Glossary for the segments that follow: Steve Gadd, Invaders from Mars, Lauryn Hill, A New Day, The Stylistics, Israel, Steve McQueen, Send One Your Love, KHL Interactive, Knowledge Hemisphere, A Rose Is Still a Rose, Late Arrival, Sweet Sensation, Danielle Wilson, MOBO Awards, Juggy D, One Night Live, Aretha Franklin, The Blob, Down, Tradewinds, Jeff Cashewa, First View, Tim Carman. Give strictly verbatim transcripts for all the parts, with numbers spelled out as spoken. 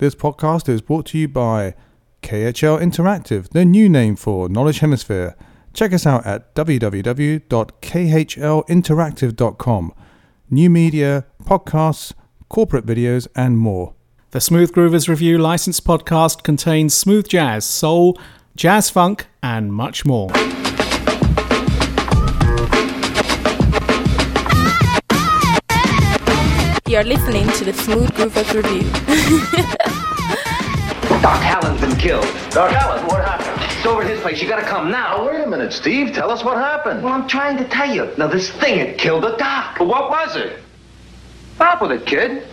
This podcast is brought to you by K H L Interactive, the new name for Knowledge Hemisphere. Check us out at w w w dot k h l interactive dot com. New media, podcasts, corporate videos, and more. The Smooth Groovers Review licensed podcast contains smooth jazz, soul, jazz funk, and much more. You're listening to the Smooth Groovers Review. Doc Hallen's been killed. Doc Hallen, what happened? It's over at his place. You gotta come now. Now, wait a minute, Steve. Tell us what happened. Well, I'm trying to tell you. Now, this thing had killed a doc. But what was it? Stop with it, kid.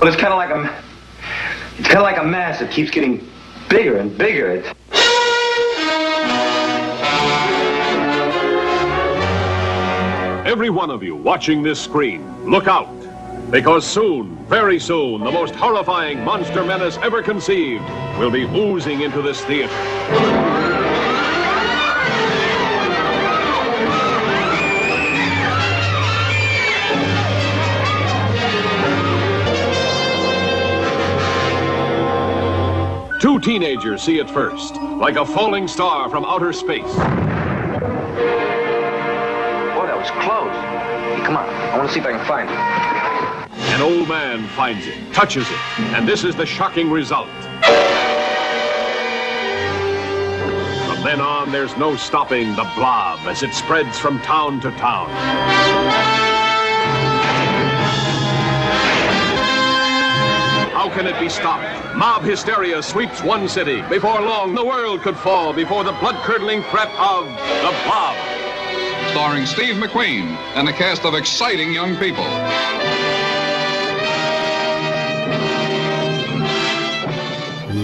Well, it's kind of like a... It's kind of like a mass that keeps getting bigger and bigger. It's... Every one of you watching this screen, look out. Because soon, very soon, the most horrifying monster menace ever conceived will be oozing into this theater. Two teenagers see it first, like a falling star from outer space. It's closed. Hey, come on. I want to see if I can find it. An old man finds it, touches it, and this is the shocking result. From then on, there's no stopping the blob as it spreads from town to town. How can it be stopped? Mob hysteria sweeps one city. Before long, the world could fall before the blood-curdling threat of the blob. Starring Steve McQueen and a cast of exciting young people.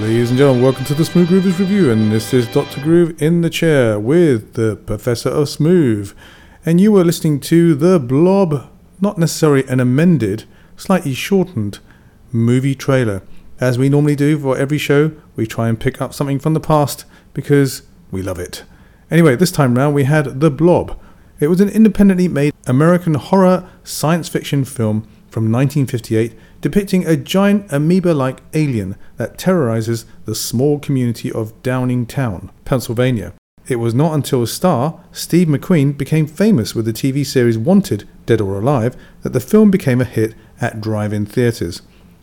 Ladies and gentlemen, welcome to the Smooth Groovers Review, and this is Doctor Groove in the chair with the Professor of Smooth. And you were listening to The Blob, not necessarily an amended, slightly shortened movie trailer. As we normally do for every show, we try and pick up something from the past because we love it. Anyway, this time round we had The Blob. It was an independently made American horror science fiction film from nineteen fifty-eight depicting a giant amoeba-like alien that terrorizes the small community of Downingtown, Pennsylvania. It was not until his star, Steve McQueen, became famous with the T V series Wanted: Dead or Alive that the film became a hit at drive-in theaters.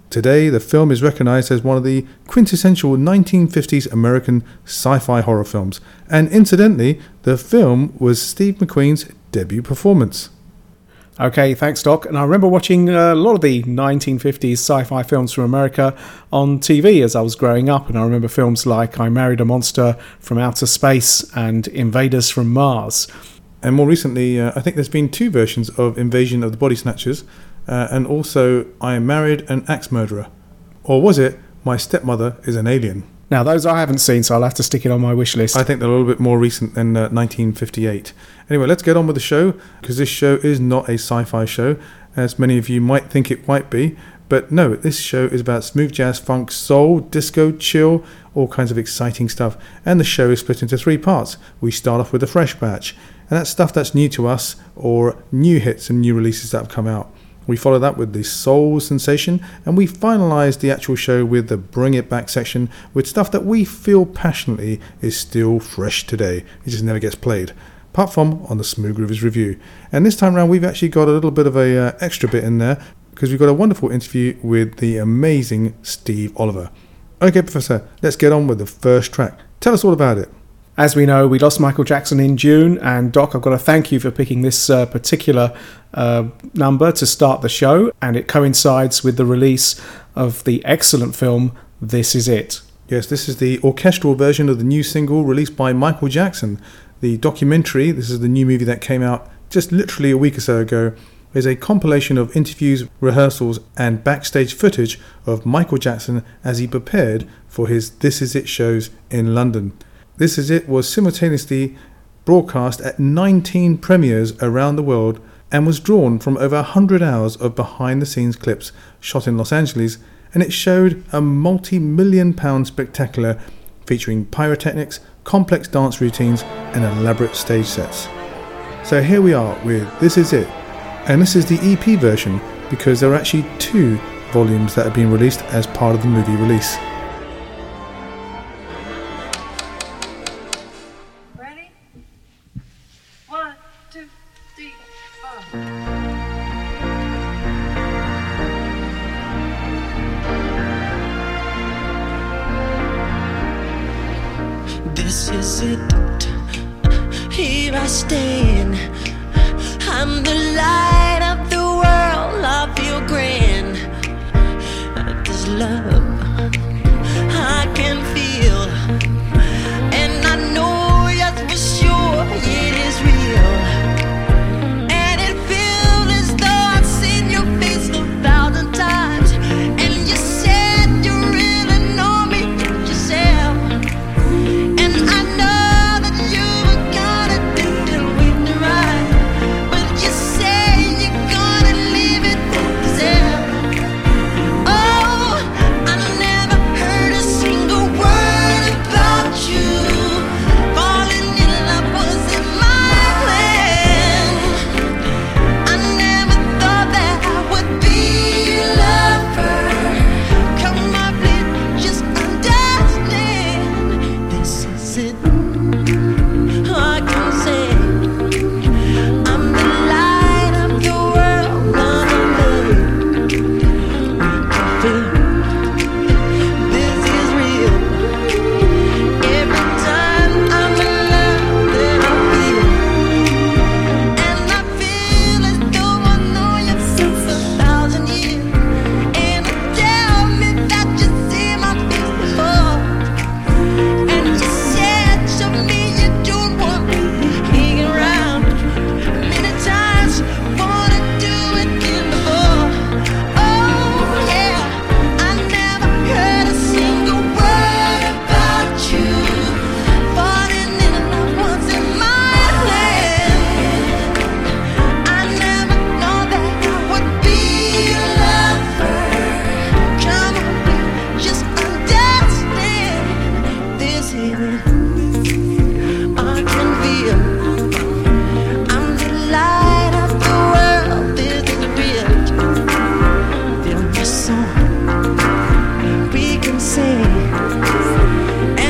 Today, the film is recognized as one of the quintessential nineteen fifties American sci-fi horror films, and incidentally, the film was Steve McQueen's debut performance. Okay, thanks, Doc. And I remember watching a lot of the nineteen fifties sci-fi films from America on T V as I was growing up, and I remember films like I Married a Monster from Outer Space and Invaders from Mars. And more recently, uh, I think there's been two versions of Invasion of the Body Snatchers, uh, and also I Married an Axe Murderer. Or was it My Stepmother is an Alien? Now, those I haven't seen, so I'll have to stick it on my wish list. I think they're a little bit more recent than uh, nineteen fifty-eight. Anyway, let's get on with the show, because this show is not a sci-fi show, as many of you might think it might be. But no, this show is about smooth jazz, funk, soul, disco, chill, all kinds of exciting stuff. And the show is split into three parts. We start off with a fresh batch, and that's stuff that's new to us or new hits and new releases that have come out. We follow that with the soul sensation, and we finalise the actual show with the bring it back section with stuff that we feel passionately is still fresh today. It just never gets played. Apart from on the Smooth Groovers Review. And this time round, we've actually got a little bit of a uh, extra bit in there, because we've got a wonderful interview with the amazing Steve Oliver. Okay, Professor, let's get on with the first track. Tell us all about it. As we know, we lost Michael Jackson in June, and Doc, I've got to thank you for picking this uh, particular uh, number to start the show, and it coincides with the release of the excellent film This Is It. Yes, this is the orchestral version of the new single released by Michael Jackson. The documentary, this is the new movie that came out just literally a week or so ago, is a compilation of interviews, rehearsals, and backstage footage of Michael Jackson as he prepared for his This Is It shows in London. This Is It was simultaneously broadcast at nineteen premieres around the world and was drawn from over one hundred hours of behind-the-scenes clips shot in Los Angeles, and it showed a multi-million pound spectacular featuring pyrotechnics, complex dance routines, and elaborate stage sets. So here we are with This Is It. And this is the E P version, because there are actually two volumes that have been released as part of the movie release. This is it, here I stand, I'm the light of the world, I feel grand, this love I can feel, and I know yes for sure it is real, and it feels as though I've seen your face a thousand times, and you said you really know me yourself, and I know that you were gonna do the winter right, but you say you're gonna leave it yourself. Oh, I never heard a single word about you. Falling in love wasn't my plan. I never thought that I would be your lover. Come on, please, just understand. This is it. I can say I'm the light of the world, I'm in love. I feel this is real. Every time I'm in love, then I feel, and I feel as though I know you since a thousand years, and you tell me that you see my face before, and you said to me you don't want me hanging around. Many times wanna do it in the fall. Oh yeah, I never heard a single word about you. Falling in love wasn't my plan. I never know that I would be your lover. Come on, just understand. This is it. I can feel. I'm the light of the world. This is real. Feel my soul. We can sing. And I tell you, believe, let's pray. And I feel as though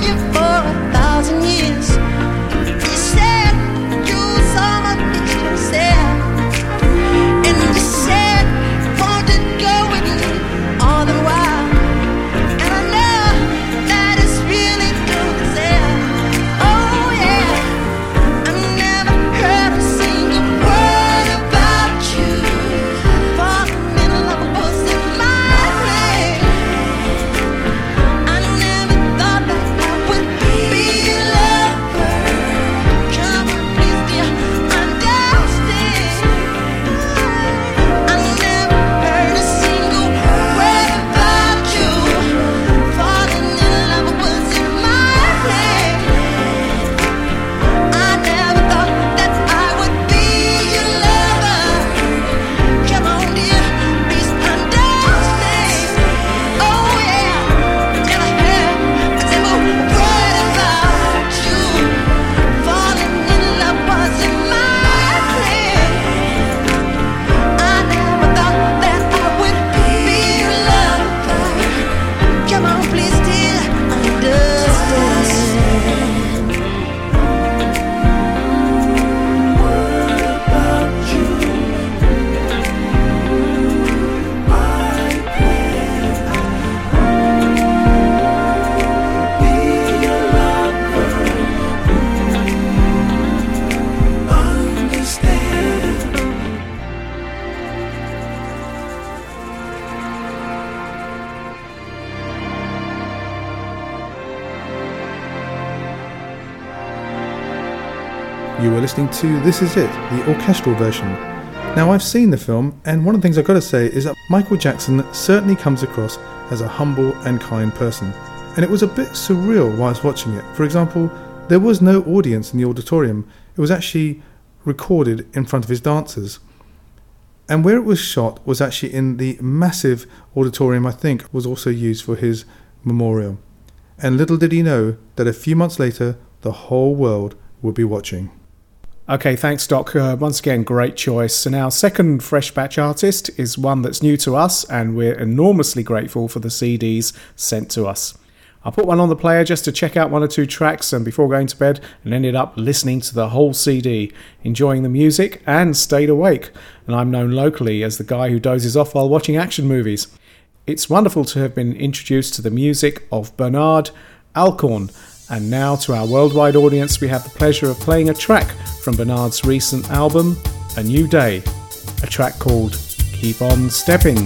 I've known you for a thousand years. You said you saw my picture yourself, and you said wanted to go with me all the while, and I know that it's really gonna sell. Oh yeah, I never heard a single word about you. Falling in love wasn't my plan. I never thought that I would be your lover. Come on, please, dear, understand. I never heard a single word about you. Falling in love wasn't my plan. I never thought that I would be your lover. Come on, dear, please understand. Oh yeah, and I heard a single word about you. Falling in love wasn't my plan. I never thought that I would be your lover. Come on, please, dear, understand. You were listening to This Is It, the orchestral version. Now, I've seen the film, and one of the things I've got to say is that Michael Jackson certainly comes across as a humble and kind person, and it was a bit surreal while I was watching it. For example, there was no audience in the auditorium. It was actually recorded in front of his dancers, and where it was shot was actually in the massive auditorium I think was also used for his memorial. And little did he know that a few months later the whole world will be watching. Okay, thanks, Doc. Uh, once again, great choice. And our second Fresh Batch artist is one that's new to us, and we're enormously grateful for the C Ds sent to us. I put one on the player just to check out one or two tracks and before going to bed, and ended up listening to the whole C D, enjoying the music and stayed awake. And I'm known locally as the guy who dozes off while watching action movies. It's wonderful to have been introduced to the music of Bernard Alcorn. And now, to our worldwide audience, we have the pleasure of playing a track from Bernard's recent album, A New Day, a track called Keep On Stepping.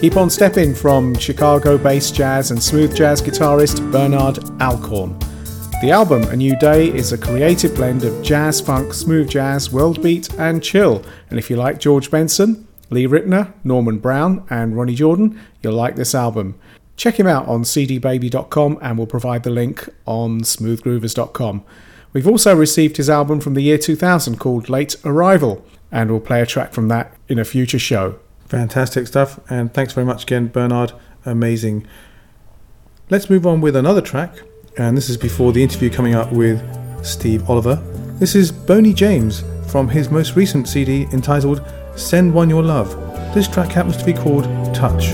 Keep On Stepping from Chicago-based jazz and smooth jazz guitarist Bernard Alcorn. The album, A New Day, is a creative blend of jazz, funk, smooth jazz, world beat and chill. And if you like George Benson, Lee Ritenour, Norman Brown and Ronnie Jordan, you'll like this album. Check him out on c d baby dot com and we'll provide the link on smooth groovers dot com. We've also received his album from the year two thousand called Late Arrival, and we'll play a track from that in a future show. Fantastic stuff, and thanks very much again, Bernard. Amazing. Let's move on with another track, and this is before the interview coming up with Steve Oliver. This is Boney James from his most recent C D entitled Send One Your Love. This track happens to be called Touch.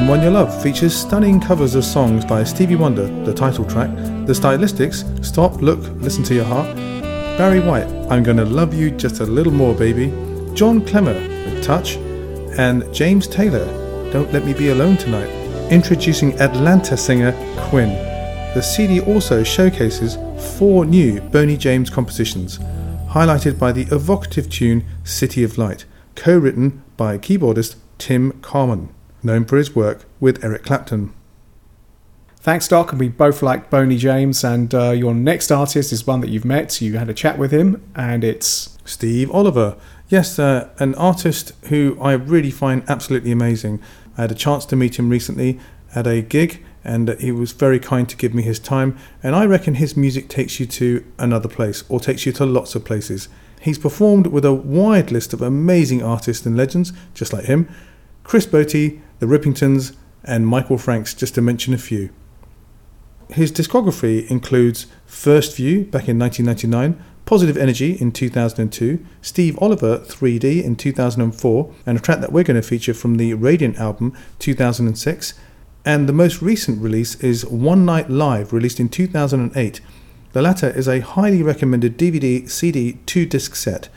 Send One Your Love features stunning covers of songs by Stevie Wonder, the title track, The Stylistics, Stop, Look, Listen to Your Heart, Barry White, I'm Gonna Love You Just a Little More Baby, John Clemmer, The Touch, and James Taylor, Don't Let Me Be Alone Tonight, introducing Atlanta singer Quinn. The C D also showcases four new Boney James compositions, highlighted by the evocative tune City of Light, co-written by keyboardist Tim Carman, known for his work with Eric Clapton. Thanks, Doc, and we both like Boney James, and uh, your next artist is one that you've met. You had a chat with him, and it's... Steve Oliver. Yes, uh, an artist who I really find absolutely amazing. I had a chance to meet him recently at a gig, and he was very kind to give me his time, and I reckon his music takes you to another place, or takes you to lots of places. He's performed with a wide list of amazing artists and legends, just like him, Chris Botti, The Rippingtons, and Michael Franks, just to mention a few. His discography includes First View back in nineteen ninety-nine, Positive Energy in two thousand two, Steve Oliver three D in two thousand four, and a track that we're going to feature from the Radiant album two thousand six, and the most recent release is One Night Live, released in two thousand eight. The latter is a highly recommended D V D C D two-disc set.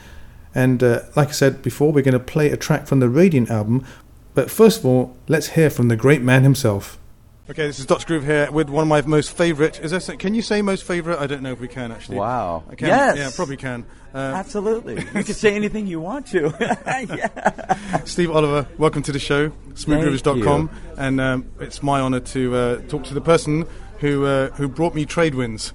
And uh, like I said before, we're going to play a track from the Radiant album, but first of all, let's hear from the great man himself. Okay, this is Doctor Groove here with one of my most favourite... Is there, can you say most favourite? I don't know if we can, actually. Wow. I can, yes. Yeah, probably can. Uh, Absolutely. You can say anything you want to. Yeah. Steve Oliver, welcome to the show, smooth groovers dot com. And um, it's my honour to uh, talk to the person who uh, who brought me Tradewinds.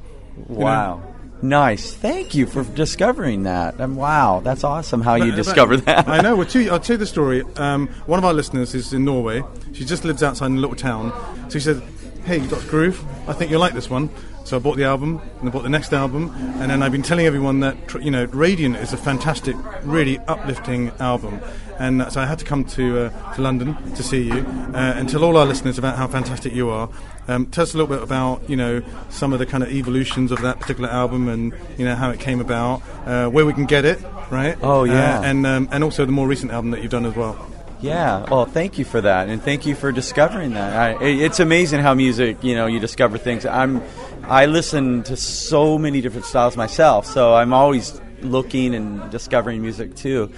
Wow. Know? Nice. Thank you for discovering that. And wow, that's awesome how you but, discovered but, that. I know. Well, to, I'll tell you the story. Um, one of our listeners is in Norway. She just lives outside in a little town. So she said, hey, Doctor Groove, I think you'll like this one. So I bought the album, and I bought the next album, and then I've been telling everyone that, you know, Radiant is a fantastic, really uplifting album. And so I had to come to uh, to London to see you, uh, and tell all our listeners about how fantastic you are. Um, tell us a little bit about, you know, some of the kind of evolutions of that particular album, and, you know, how it came about, uh, where we can get it, right? Oh, yeah. Uh, and um, and also the more recent album that you've done as well. Yeah, well, thank you for that, and thank you for discovering that. I, it's amazing how music, you know, you discover things. I'm, I listen to so many different styles myself, so I'm always looking and discovering music too.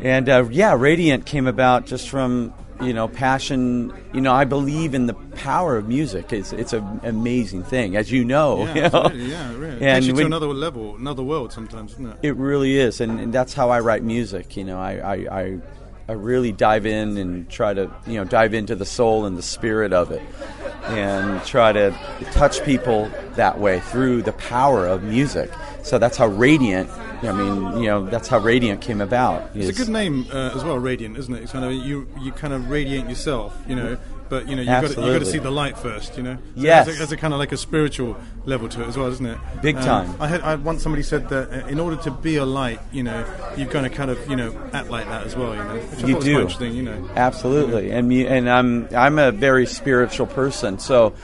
And, uh, yeah, Radiant came about just from, you know, passion. You know, I believe in the power of music. It's it's an amazing thing, as you know. Yeah, you know? Yeah, really. And it takes you when, to another level, another world sometimes, doesn't it? It really is, and, and that's how I write music, you know. I... I, I I really dive in and try to, you know, dive into the soul and the spirit of it, and try to touch people that way through the power of music. So that's how Radiant, I mean, you know, that's how Radiant came about. It's, it's a good name uh, as well, Radiant, isn't it? It's kind of, you, you kind of radiate yourself, you know. But, you know, you've got, to, you've got to see the light first, you know? So yes. There's a, there's a kind of like a spiritual level to it as well, isn't it? Big um, time. I had I once somebody said that in order to be a light, you know, you've got to kind of, you know, act like that as well, you know? Which you I do. Was you know? Absolutely. You know? And, and I'm, I'm a very spiritual person, so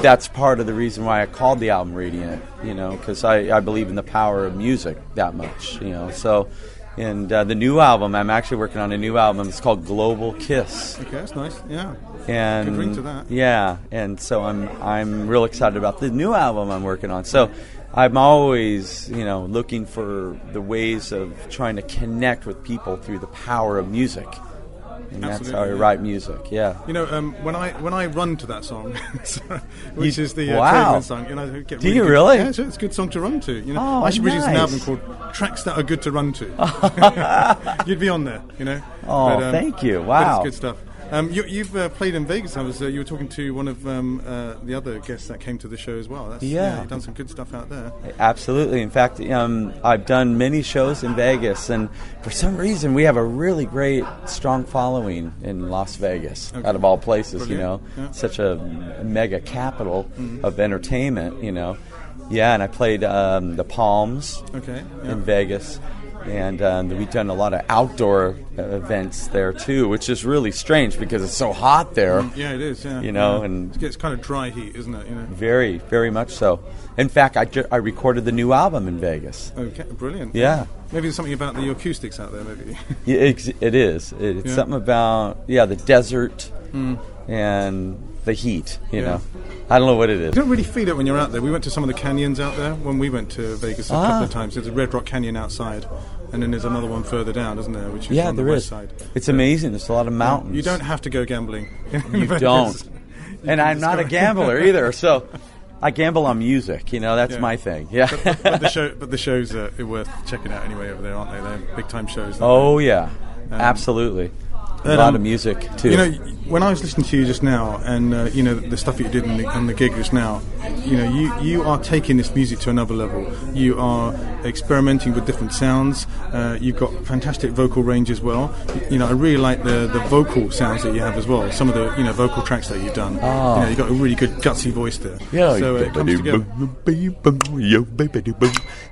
that's part of the reason why I called the album Radiant, you know, because I, I believe in the power of music that much, you know? So... And uh, the new album, I'm actually working on a new album. It's called Global Kiss. Okay, that's nice. Yeah, and good ring to that. Yeah, and so I'm I'm real excited about the new album I'm working on. So I'm always, you know, looking for the ways of trying to connect with people through the power of music. And absolutely, that's how I write music, yeah. You know, um, when I when I run to that song, which you, is the uh, wow. Tradewinds song, and I get do really you good, really? Yeah, it's, it's a good song to run to. You know, oh, I should nice. produce an album called Tracks That Are Good to Run To. You'd be on there, you know. Oh, but, um, thank you. Wow, but it's good stuff. Um, you, you've uh, played in Vegas. I was uh, you were talking to one of um, uh, the other guests that came to the show as well. That's, yeah, yeah, you've done some good stuff out there. Absolutely. In fact, um, I've done many shows in Vegas, and for some reason, we have a really great, strong following in Las Vegas. Okay. Out of all places, brilliant. You know, yeah. Such a mega capital mm-hmm. of entertainment, you know. Yeah, and I played um, the Palms okay. yeah. in Vegas. And um, we've done a lot of outdoor uh, events there, too, which is really strange because it's so hot there. Mm, yeah, it is, yeah. You know, yeah. And it's kind of dry heat, isn't it? You know? Very, very much so. In fact, I, ju- I recorded the new album in Vegas. Okay, brilliant. Yeah. Maybe there's something about the acoustics out there, maybe. Yeah, it, it is. It, it's yeah. something about, yeah, the desert. Mm. and the heat, you yeah. know. I don't know what it is. You don't really feel it when you're out there. We went to some of the canyons out there when we went to Vegas a ah. couple of times. There's a Red Rock Canyon outside, and then there's another one further down, isn't there, which is yeah, on the west is. Side. It's so amazing. There's a lot of mountains. You don't have to go gambling. You don't. You and I'm not a gambler either, so I gamble on music. You know, that's yeah. my thing. Yeah. But, but, but, the show, but the shows are worth checking out anyway over there, aren't they? They're big-time shows. Oh, they? yeah. Um, Absolutely. A um, lot of music, too. You know, when I was listening to you just now and, uh, you know, the, the stuff that you did in the, on the gig just now, you know, you, you are taking this music to another level. You are experimenting with different sounds. Uh, you've got fantastic vocal range as well. You know, I really like the, the vocal sounds that you have as well. Some of the, you know, vocal tracks that you've done. Oh. You know, you've got a really good gutsy voice there. Yeah. So uh, it comes together.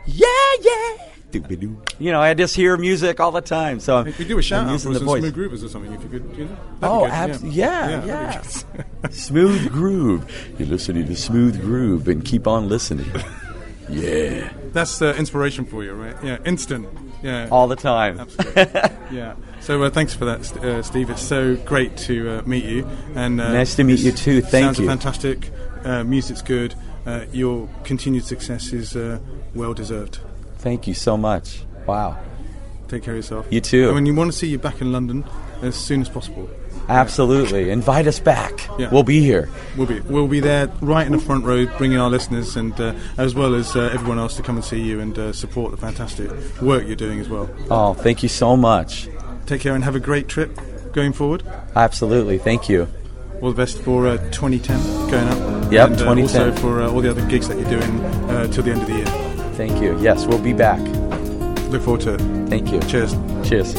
Yeah, yeah. You know, I just hear music all the time. So if you do a shout out for some voice. Smooth Groovers or something, if you could, you know. Oh, absolutely. Yeah, yeah. yeah yes. Smooth Groove. You're listening to Smooth Groove and keep on listening. Yeah. That's uh, inspiration for you, right? Yeah, instant. Yeah. All the time. Absolutely. yeah. So uh, thanks for that, uh, Steve. It's so great to uh, meet you. And uh, nice to meet you too. Thank you. Sounds fantastic. Uh, music's good. Uh, your continued success is uh, well deserved. Thank you so much. Wow. Take care of yourself. You too. I mean, you want to see you back in London as soon as possible. Absolutely. Yeah. Invite us back. Yeah. We'll be here. We'll be we'll be there right in the front row, bringing our listeners and uh, as well as uh, everyone else to come and see you and uh, support the fantastic work you're doing as well. Oh, thank you so much. Take care and have a great trip going forward. Absolutely. Thank you. All the best for uh, twenty ten going up. Yep, and, uh, twenty ten. Also for uh, all the other gigs that you're doing uh, till the end of the year. Thank you. Yes, we'll be back. Look forward to it. Thank you. Cheers. Cheers.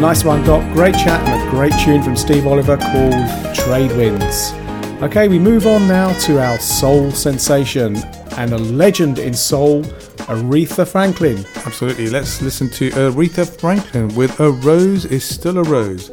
Nice one, Doc. Great chat and a great tune from Steve Oliver called Trade Winds. Okay, we move on now to our soul sensation and a legend in soul, Aretha Franklin. Absolutely. Let's listen to Aretha Franklin with A Rose Is Still a Rose.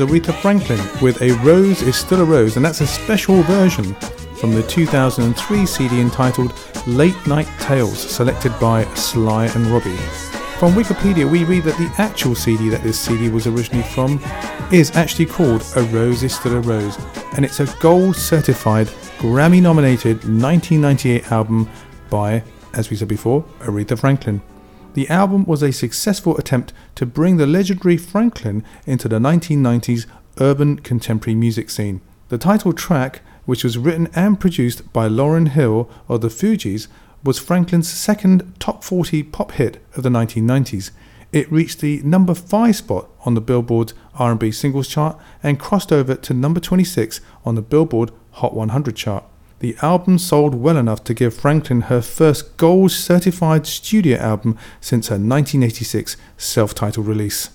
Aretha Franklin with A Rose Is Still a Rose, and that's a special version from the two thousand three C D entitled Late Night Tales, selected by Sly and Robbie. From Wikipedia we read that the actual C D that this C D was originally from is actually called A Rose Is Still a Rose, and it's a gold certified Grammy nominated nineteen ninety-eight album by, as we said before, Aretha Franklin. The album was a successful attempt to bring the legendary Franklin into the nineteen nineties urban contemporary music scene. The title track, which was written and produced by Lauryn Hill of the Fugees, was Franklin's second top forty pop hit of the nineteen nineties. It reached the number five spot on the Billboard's R and B singles chart and crossed over to number twenty-six on the Billboard Hot one hundred chart. The album sold well enough to give Franklin her first gold-certified studio album since her nineteen eighty-six self-titled release.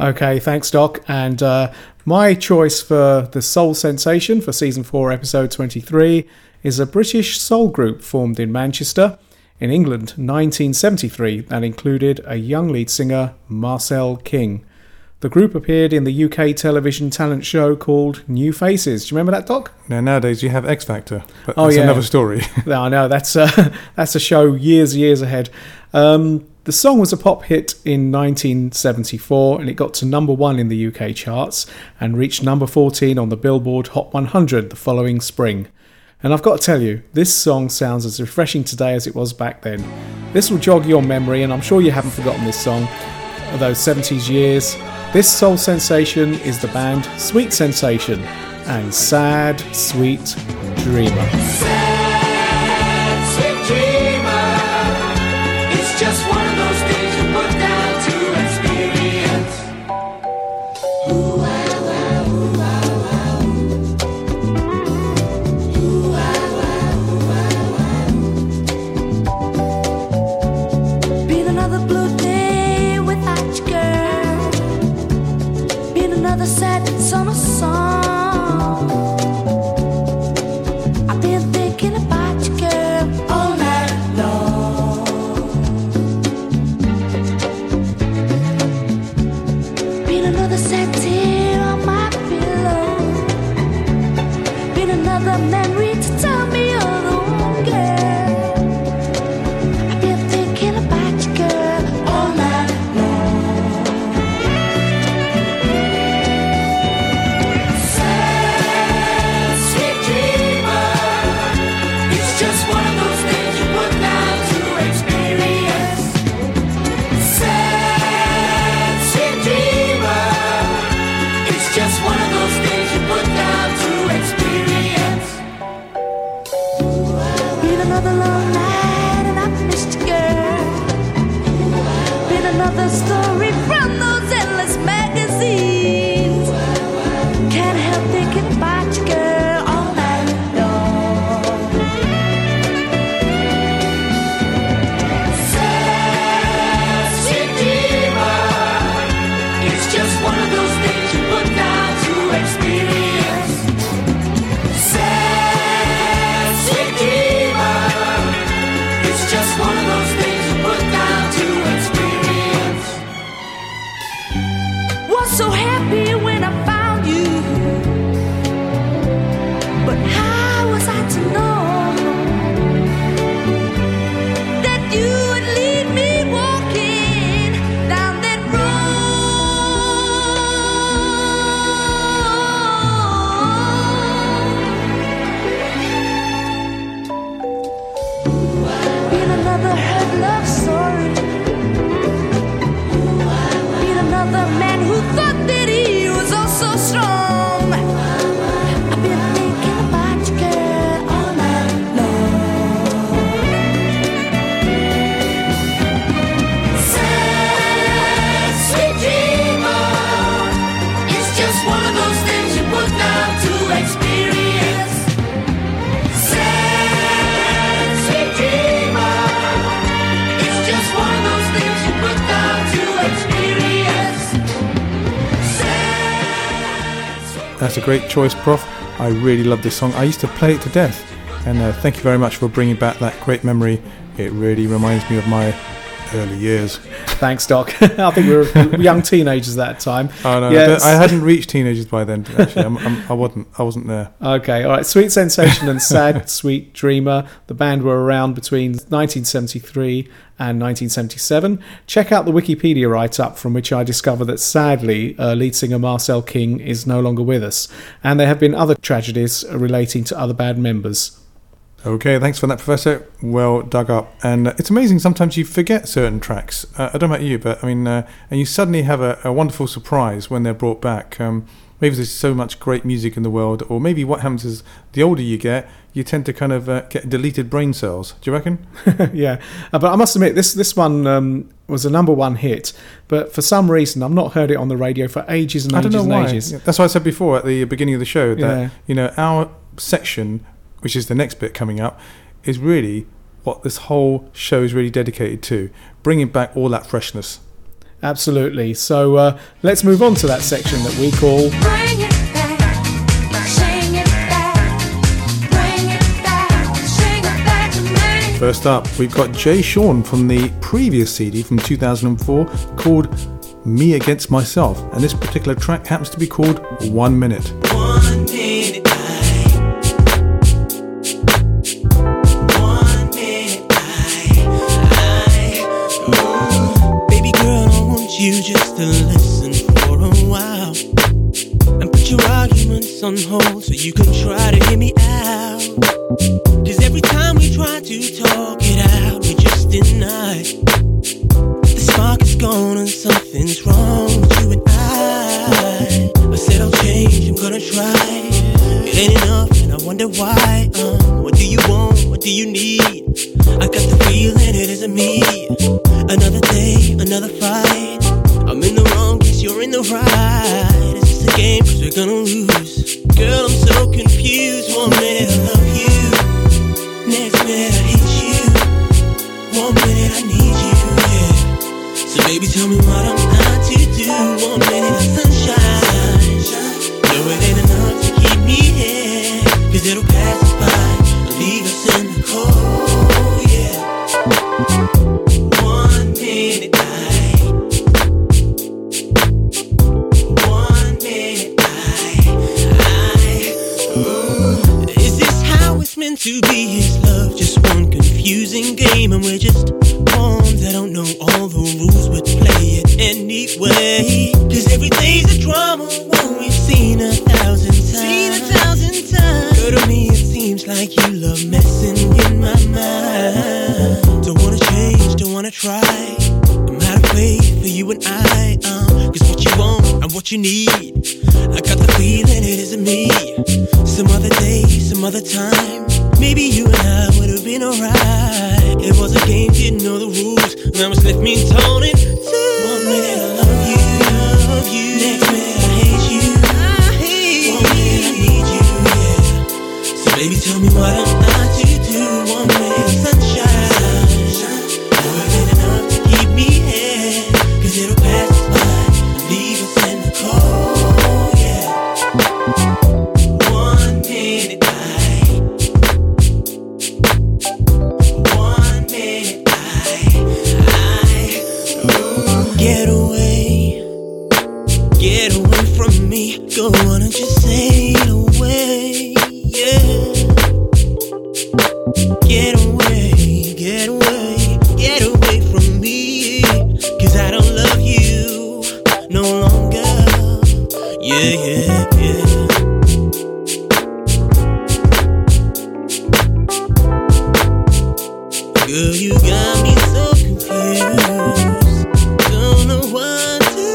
Okay, thanks, Doc. And uh, my choice for the soul sensation for Season four, Episode twenty-three is a British soul group formed in Manchester, in England, nineteen seventy-three, and included a young lead singer, Marcel King. The group appeared in the U K television talent show called New Faces. Do you remember that, Doc? Now, nowadays you have X Factor, but oh, that's yeah. another story. No, no, that's a, that's a show years, years ahead. Um, the song was a pop hit in nineteen seventy-four, and it got to number one in the U K charts and reached number fourteen on the Billboard Hot one hundred the following spring. And I've got to tell you, this song sounds as refreshing today as it was back then. This will jog your memory, and I'm sure you haven't forgotten this song of those seventies years. This soul sensation is the band Sweet Sensation and Sad Sweet Dreamer. Sad Sweet Dreamer, it's just one of those things you put down to experience. Ooh, wow, wow, ooh, wow, wow. Ooh, wow, wow, wow, wow. Been another blue day without your girl. Been another sad summer song. That's a great choice, Prof. I really love this song. I used to play it to death. And uh, thank you very much for bringing back that great memory. It really reminds me of my early years. Thanks, Doc. I think we were young teenagers at that time. Oh, no, yes. I hadn't reached teenagers by then, actually. I'm, I'm, I wasn't I wasn't there. Okay, all right. Sweet Sensation and Sad Sweet Dreamer. The band were around between nineteen seventy-three and nineteen seventy-seven. Check out the Wikipedia write-up from which I discover that, sadly, uh, lead singer Marcel King is no longer with us. And there have been other tragedies relating to other band members. Okay, thanks for that, Professor. Well dug up. And uh, it's amazing sometimes you forget certain tracks. Uh, I don't know about you, but I mean, uh, and you suddenly have a, a wonderful surprise when they're brought back. Um, maybe there's so much great music in the world, or maybe what happens is the older you get, you tend to kind of uh, get deleted brain cells. Do you reckon? Yeah, uh, but I must admit, this, this one um, was a number one hit, but for some reason, I've not heard it on the radio for ages and ages I don't know and why. ages. Yeah, that's what I said before at the beginning of the show, that, yeah. you know, our section, which is the next bit coming up, is really what this whole show is really dedicated to, bringing back all that freshness. Absolutely. So uh, let's move on to that section that we call... Bring it back, bring it back, bring it back, bring it back to me. First up, we've got Jay Sean from the previous C D from two thousand four called Me Against Myself, and this particular track happens to be called One Minute. One minute. You just to listen for a while and put your arguments on hold so you can try to hear me out. Cause every time we try to talk it out, we just deny that the spark is gone and something's wrong with you and I. I said I'll change, I'm gonna try. It ain't enough and I wonder why. uh, What do you want, what do you need? I got the feeling it isn't me. Another day, another fight. I'm in the wrong, guess you're in the right. Is this a game, cause we're gonna lose? Girl, I'm so confused. One minute I love you, next minute I hate you. One minute I need you, yeah. So baby, tell me what I'm not to do. One minute I'm sunshine. No, it ain't enough to keep me here, cause it'll pass us by, leave us in the cold, yeah. One minute to be his love, just one confusing game, and we're just pawns that don't know all the rules, but play it anyway. Cause every day's a drama when we've seen a thousand times. Seen a thousand times. Girl, to me it seems like you love messing with my mind. Don't wanna change, don't wanna try. I'm out of place for you and I. Um, cause what you want and what you need, I got the feeling it isn't me. Some other day, some other time, maybe you and I would have been alright. It was a game, didn't know the rules, and that was left me torn in two. One minute I love you, love you. Next minute I hate you, I hate you. One minute I need you, yeah. So baby, tell me what I'm not to do. One minute sunshine, no, it ain't enough to keep me here, cause it'll pass us by and leave us in the cold, yeah. One minute. Go on and just sail away, yeah. Get away, get away, get away from me, cause I don't love you no longer, yeah, yeah, yeah. Girl, you got me so confused, don't know what to do.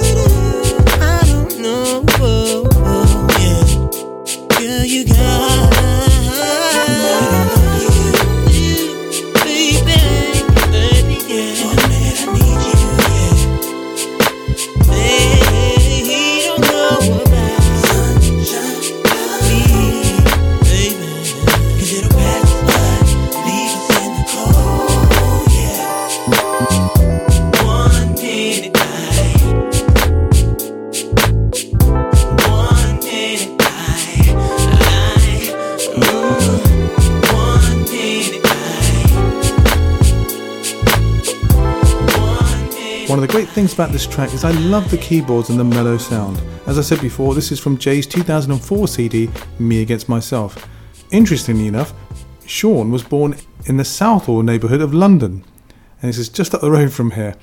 Great things about this track is I love the keyboards and the mellow sound. As I said before, this is from Jay's two thousand four C D, Me Against Myself. Interestingly enough, Sean was born in the Southall neighbourhood of London, and this is just up the road from here,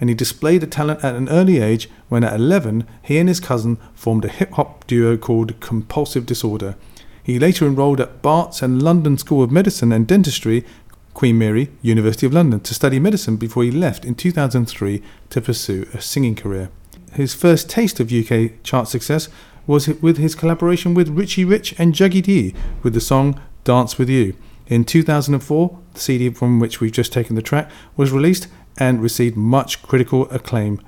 and he displayed a talent at an early age when at eleven he and his cousin formed a hip-hop duo called Compulsive Disorder. He later enrolled at Barts and London School of Medicine and Dentistry, Queen Mary, University of London, to study medicine before he left in two thousand three to pursue a singing career. His first taste of U K chart success was with his collaboration with Richie Rich and Juggy D with the song Dance With You. In two thousand four, the C D from which we've just taken the track was released and received much critical acclaim.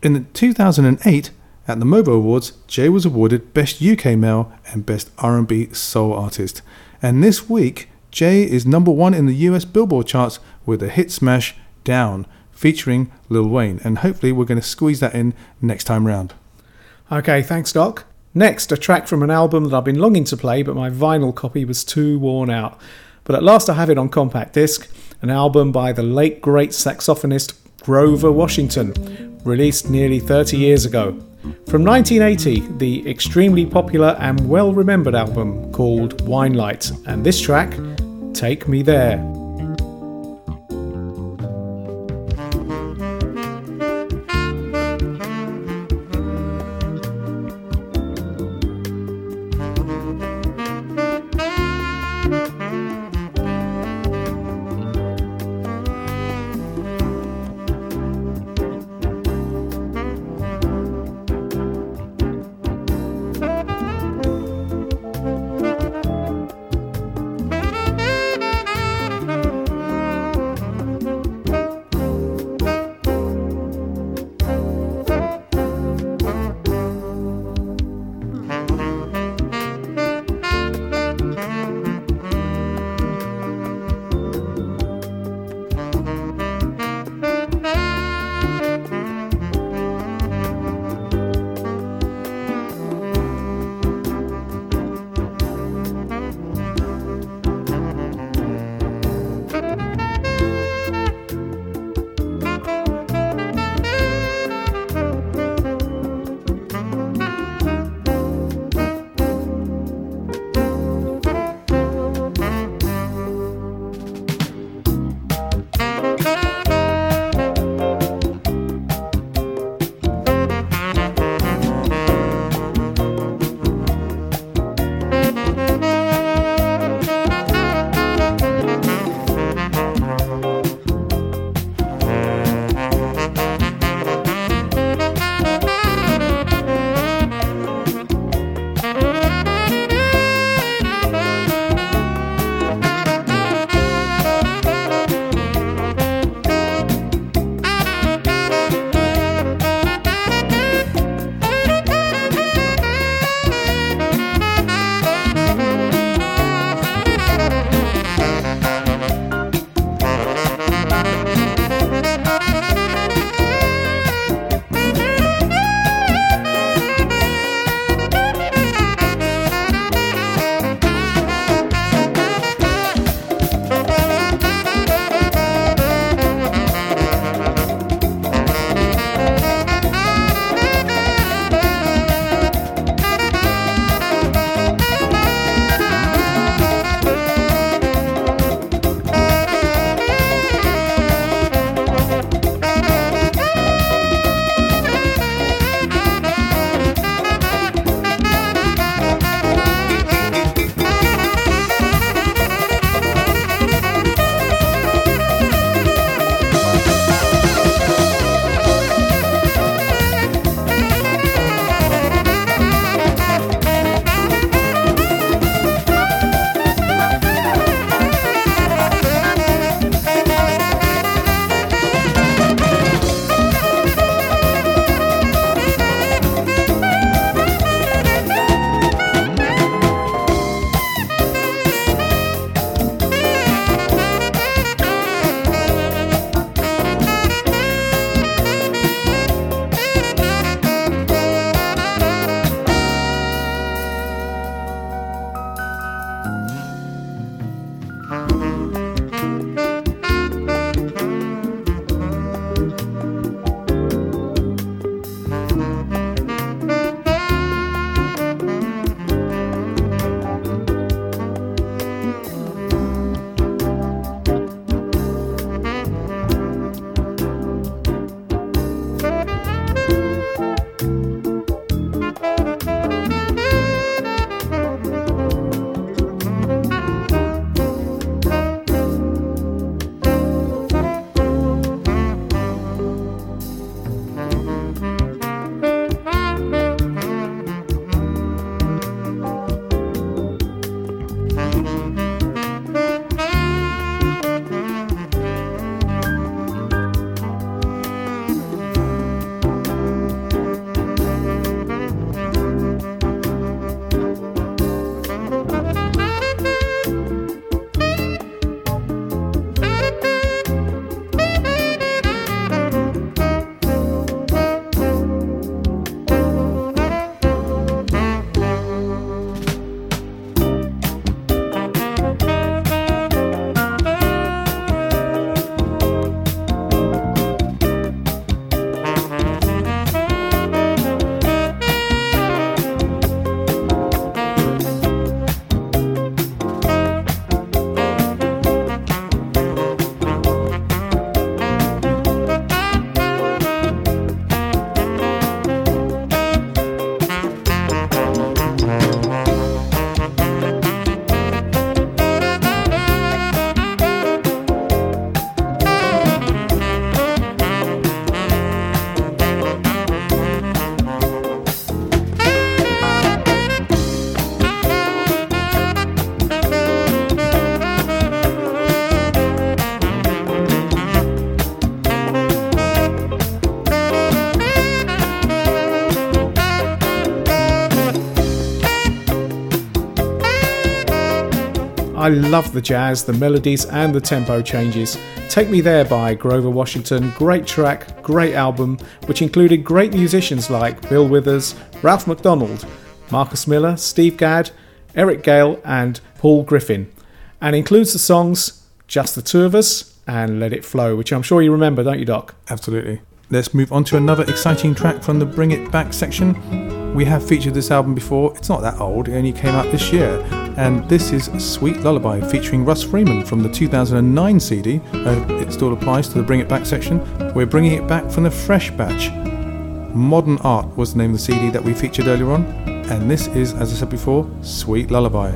In two thousand eight, at the MOBO Awards, Jay was awarded Best U K Male and Best R and B Soul Artist. And this week, Jay is number one in the U S Billboard charts with the hit smash Down, featuring Lil Wayne. And hopefully we're going to squeeze that in next time round. Okay, thanks, Doc. Next, a track from an album that I've been longing to play, but my vinyl copy was too worn out. But at last I have it on compact disc, an album by the late great saxophonist Grover Washington, released nearly thirty years ago. From nineteen eighty, the extremely popular and well-remembered album called Wine Light, and this track, Take Me There. I love the jazz, the melodies and the tempo changes. Take Me There by Grover Washington, great track, great album, which included great musicians like Bill Withers, Ralph McDonald, Marcus Miller, Steve Gadd, Eric Gale and Paul Griffin, and includes the songs Just the Two of Us and Let It Flow, which I'm sure you remember, don't you, Doc? Absolutely. Let's move on to another exciting track from the Bring It Back section. We have featured this album before. It's not that old, it only came out this year. And this is Sweet Lullaby featuring Russ Freeman from the two thousand nine C D. Uh, it still applies to the Bring It Back section. We're bringing it back from the fresh batch. Modern Art was the name of the C D that we featured earlier on. And this is, as I said before, Sweet Lullaby.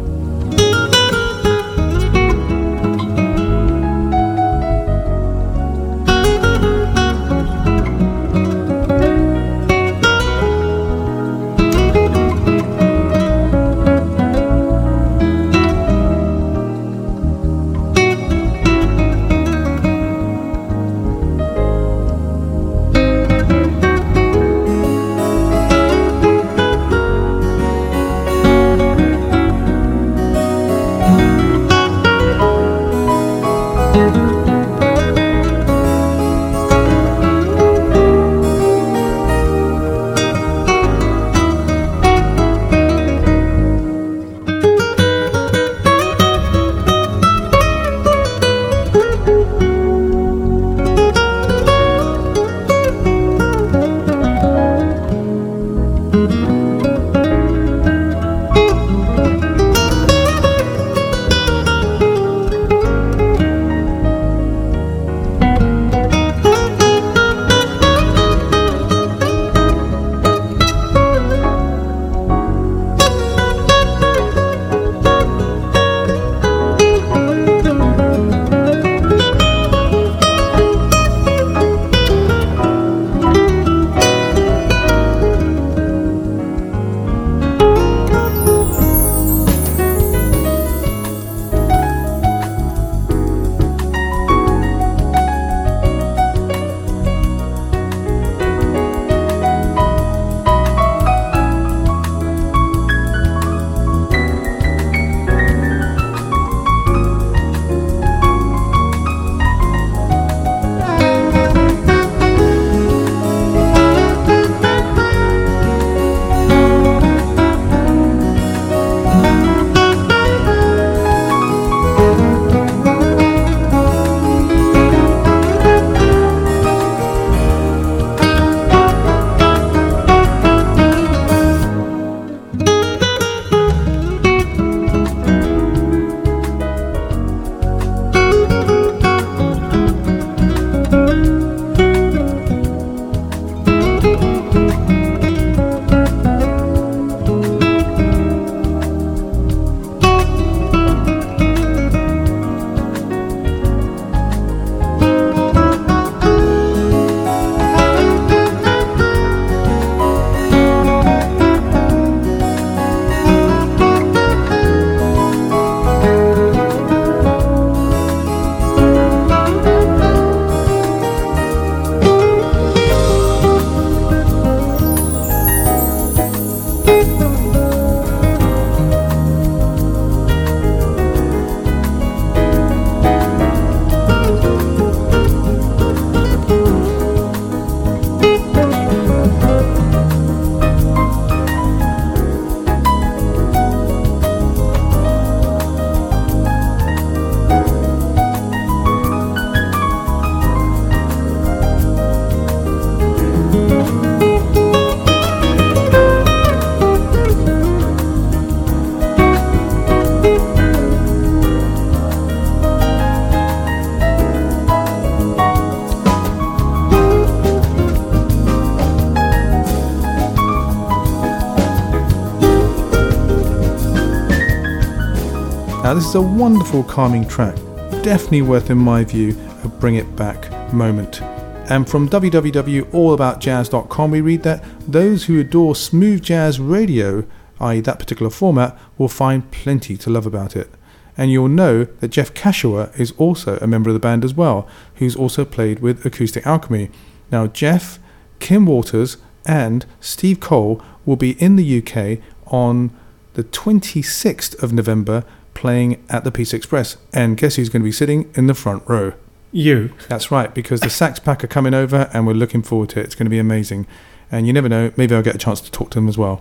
Now, this is a wonderful calming track, definitely worth, in my view, a Bring It Back moment. And from w w w dot all about jazz dot com we read that those who adore smooth jazz radio, that is that particular format, will find plenty to love about it. And you'll know that Jeff Cashewa is also a member of the band as well, who's also played with Acoustic Alchemy. Now Jeff, Kim Walters and Steve Cole will be in the U K on the twenty-sixth of November playing at the Peace Express. And guess who's going to be sitting in the front row? You. That's right, because the Sax Pack are coming over and we're looking forward to it. It's going to be amazing. And you never know, maybe I'll get a chance to talk to them as well.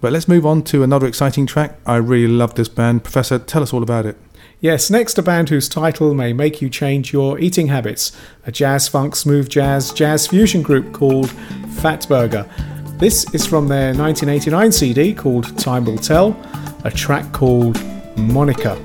But let's move on to another exciting track. I really love this band. Professor, tell us all about it. Yes, next a band whose title may make you change your eating habits. A jazz funk, smooth jazz, jazz fusion group called Fatburger. This is from their nineteen eighty-nine C D called Time Will Tell, a track called Monica.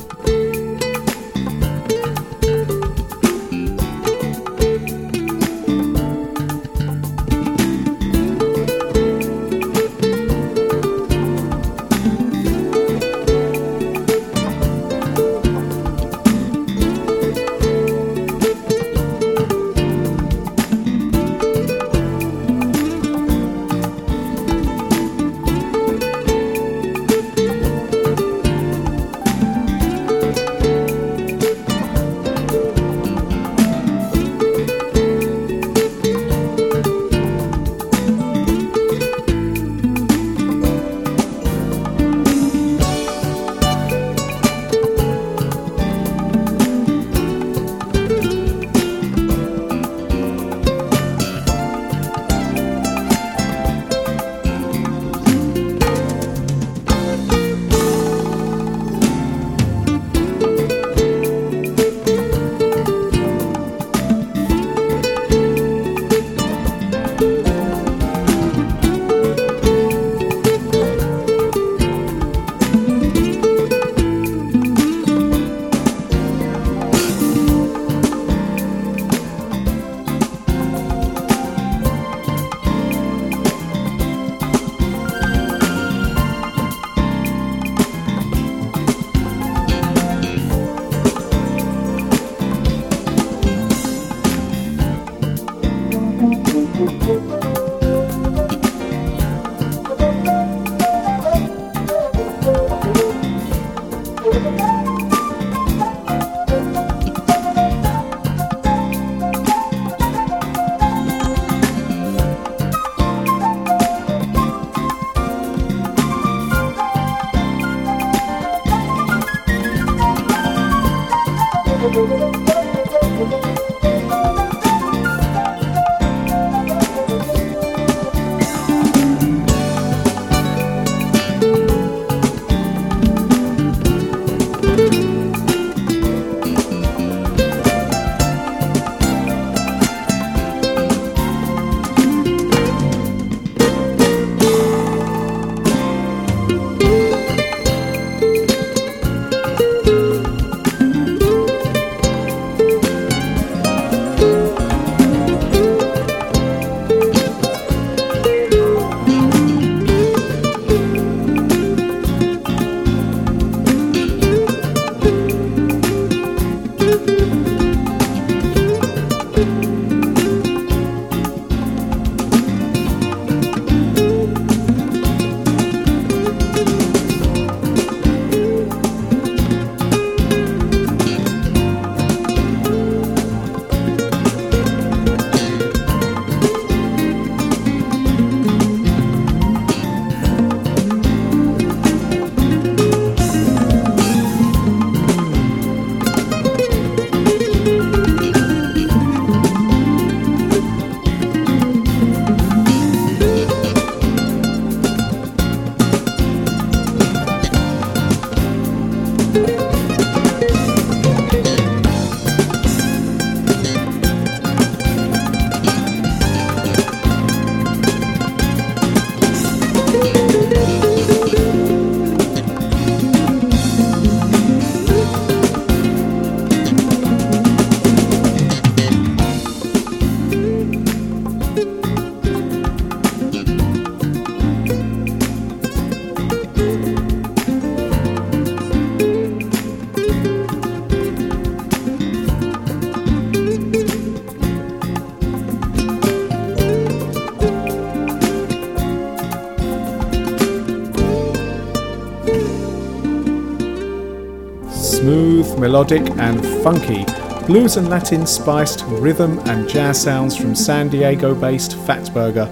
Melodic and funky, blues and Latin spiced rhythm and jazz sounds from San Diego-based Fatburger,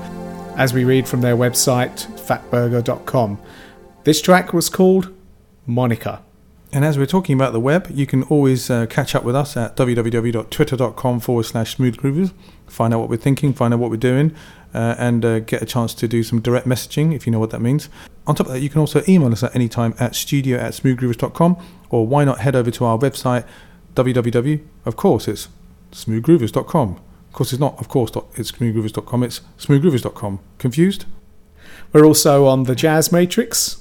as we read from their website, fatburger dot com. This track was called Monica. And as we're talking about the web, you can always uh, catch up with us at www.twitter.com forward slash smoothgroovers. Find out what we're thinking, find out what we're doing, uh, and uh, get a chance to do some direct messaging, if you know what that means. On top of that, you can also email us at any time at studio at smoothgroovers.com, or why not head over to our website, www. Of course, it's smoothgroovers dot com. Of course, it's not, of course, it's smoothgroovers dot com, it's smoothgroovers dot com. Confused? We're also on the Jazz Matrix,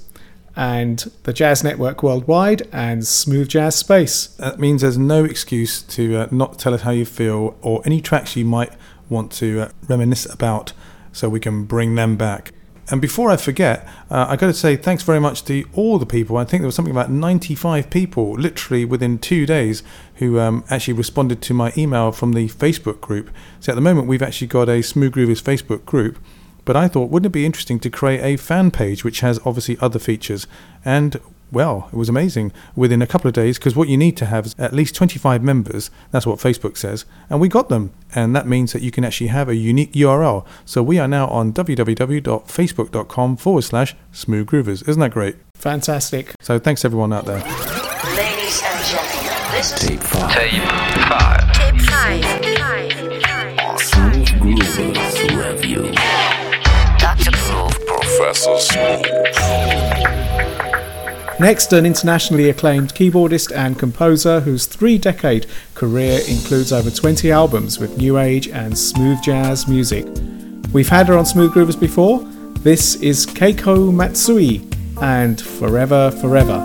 and the Jazz Network Worldwide, and Smooth Jazz Space. That means there's no excuse to uh, not tell us how you feel, or any tracks you might want to uh, reminisce about, so we can bring them back. And before I forget, uh, I got to say thanks very much to all the people. I think there was something about ninety-five people, literally within two days, who um, actually responded to my email from the Facebook group. So at the moment, we've actually got a Smooth Groovers Facebook group. But I thought, wouldn't it be interesting to create a fan page, which has obviously other features? And, well, it was amazing within a couple of days, because what you need to have is at least twenty-five members. That's what Facebook says. And we got them. And that means that you can actually have a unique U R L. So we are now on www.facebook.com forward slash smoothgroovers. Isn't that great? Fantastic. So thanks, everyone out there. Ladies and gentlemen, this is Tape five. Tape five. Tape five. Tape five. Tape five. Smooth Groovers Review. Professor Smooth. Next, an internationally acclaimed keyboardist and composer whose three-decade career includes over twenty albums with new age and smooth jazz music. We've had her on Smooth Groovers before. This is Keiko Matsui and Forever Forever.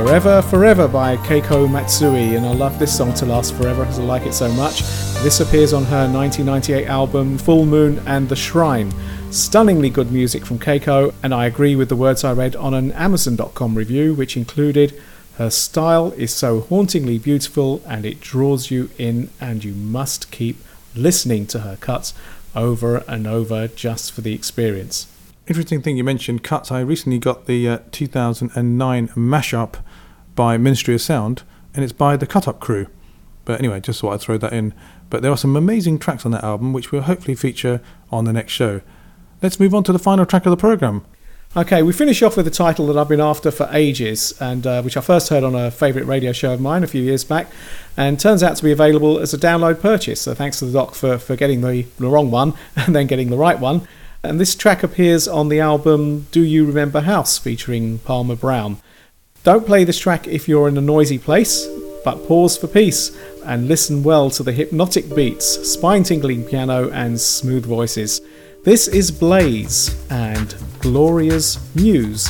Forever, Forever by Keiko Matsui, and I love this song to last forever because I like it so much. This appears on her nineteen ninety-eight album Full Moon and the Shrine. Stunningly good music from Keiko, and I agree with the words I read on an Amazon dot com review, which included, her style is so hauntingly beautiful and it draws you in and you must keep listening to her cuts over and over just for the experience. Interesting thing you mentioned, cuts. I recently got the uh, two thousand nine mashup by Ministry of Sound, and it's by the Cut Up Crew. But anyway, just thought I'd throw that in. But there are some amazing tracks on that album, which we'll hopefully feature on the next show. Let's move on to the final track of the programme. Okay, we finish off with a title that I've been after for ages, and uh, which I first heard on a favourite radio show of mine a few years back, and turns out to be available as a download purchase. So thanks to the doc for, for getting the, the wrong one and then getting the right one. And this track appears on the album Do You Remember House, featuring Palmer Brown. Don't play this track if you're in a noisy place, but pause for peace and listen well to the hypnotic beats, spine-tingling piano and smooth voices. This is Blaze and Gloria's Muse.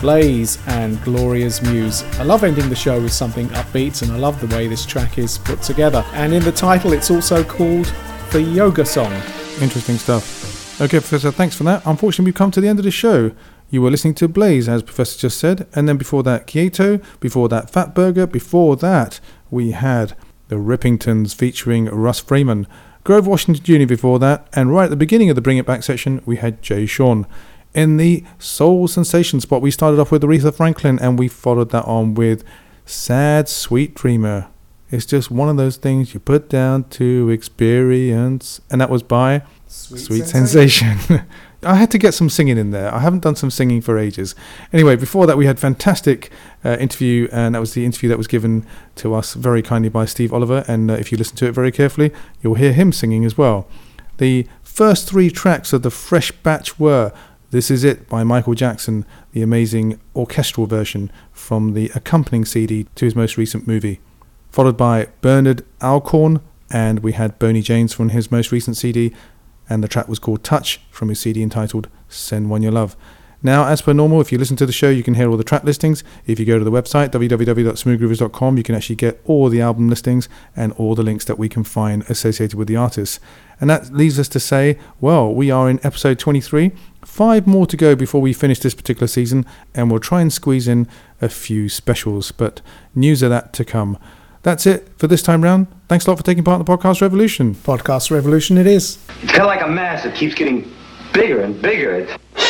Blaze and Gloria's Muse. I love ending the show with something upbeat, and I love the way this track is put together. And in the title, it's also called The Yoga Song. Interesting stuff. Okay, Professor, thanks for that. Unfortunately, we've come to the end of the show. You were listening to Blaze, as Professor just said, and then before that, Kyoto, before that, Fatburger, before that, we had The Rippingtons featuring Russ Freeman, Grover Washington Junior before that, and right at the beginning of the Bring It Back section, we had Jay Sean. In the Soul Sensation spot, we started off with Aretha Franklin, and we followed that on with Sad Sweet Dreamer. It's just one of those things you put down to experience. And that was by Sweet, Sweet Sensation. Sensation. I had to get some singing in there. I haven't done some singing for ages. Anyway, before that, we had fantastic uh, interview, and that was the interview that was given to us very kindly by Steve Oliver. And uh, if you listen to it very carefully, you'll hear him singing as well. The first three tracks of the fresh batch were This Is It by Michael Jackson, the amazing orchestral version from the accompanying C D to his most recent movie, followed by Bernard Alcorn, and we had Boney James from his most recent C D, and the track was called Touch from his C D entitled Send One Your Love. Now, as per normal, if you listen to the show, you can hear all the track listings. If you go to the website, w w w dot smooth groovers dot com, you can actually get all the album listings and all the links that we can find associated with the artists. And that leaves us to say, well, we are in episode twenty-three. Five more to go before we finish this particular season, and we'll try and squeeze in a few specials, but news of that to come. That's it for this time round. Thanks a lot for taking part in the Podcast Revolution. Podcast Revolution it is. It's kind of like a mass that keeps getting bigger and bigger. It's-